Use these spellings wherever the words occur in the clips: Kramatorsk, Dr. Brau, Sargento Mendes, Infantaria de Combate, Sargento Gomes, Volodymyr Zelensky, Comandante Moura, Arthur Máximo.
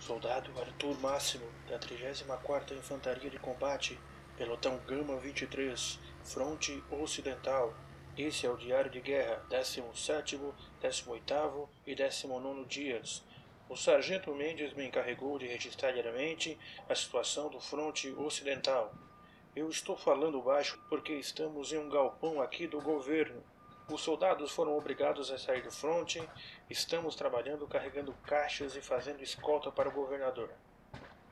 Soldado Arthur Máximo, da 34ª Infantaria de Combate, Pelotão Gama 23, Fronte Ocidental. Esse é o Diário de Guerra, 17º, 18º e 19º dias. O Sargento Mendes me encarregou de registrar diariamente a situação do Fronte Ocidental. Eu estou falando baixo porque estamos em um galpão aqui do governo. Os soldados foram obrigados a sair do fronte. Estamos trabalhando carregando caixas e fazendo escolta para o governador.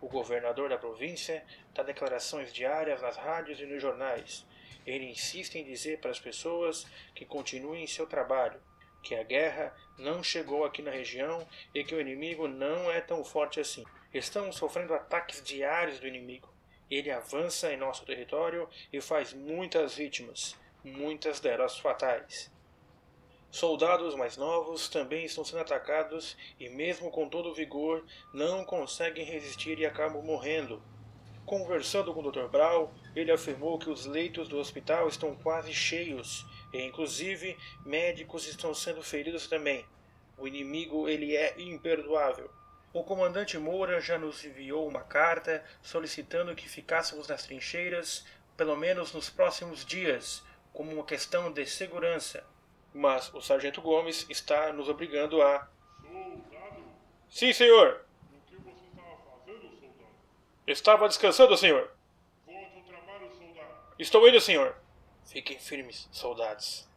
O governador da província dá declarações diárias nas rádios e nos jornais. Ele insiste em dizer para as pessoas que continuem seu trabalho, que a guerra não chegou aqui na região e que o inimigo não é tão forte assim. Estamos sofrendo ataques diários do inimigo. Ele avança em nosso território e faz muitas vítimas. Muitas delas fatais. Soldados mais novos também estão sendo atacados e mesmo com todo o vigor não conseguem resistir e acabam morrendo. Conversando com o Dr. Brau, ele afirmou que os leitos do hospital estão quase cheios e inclusive médicos estão sendo feridos também. O inimigo ele é imperdoável. O comandante Moura já nos enviou uma carta solicitando que ficássemos nas trincheiras pelo menos nos próximos dias, como uma questão de segurança. Mas o sargento Gomes está nos obrigando a... Soldado? Sim, senhor! O que você estava fazendo, soldado? Estava descansando, senhor. Volte ao trabalho, soldado. Estou indo, senhor. Fiquem firmes, soldados.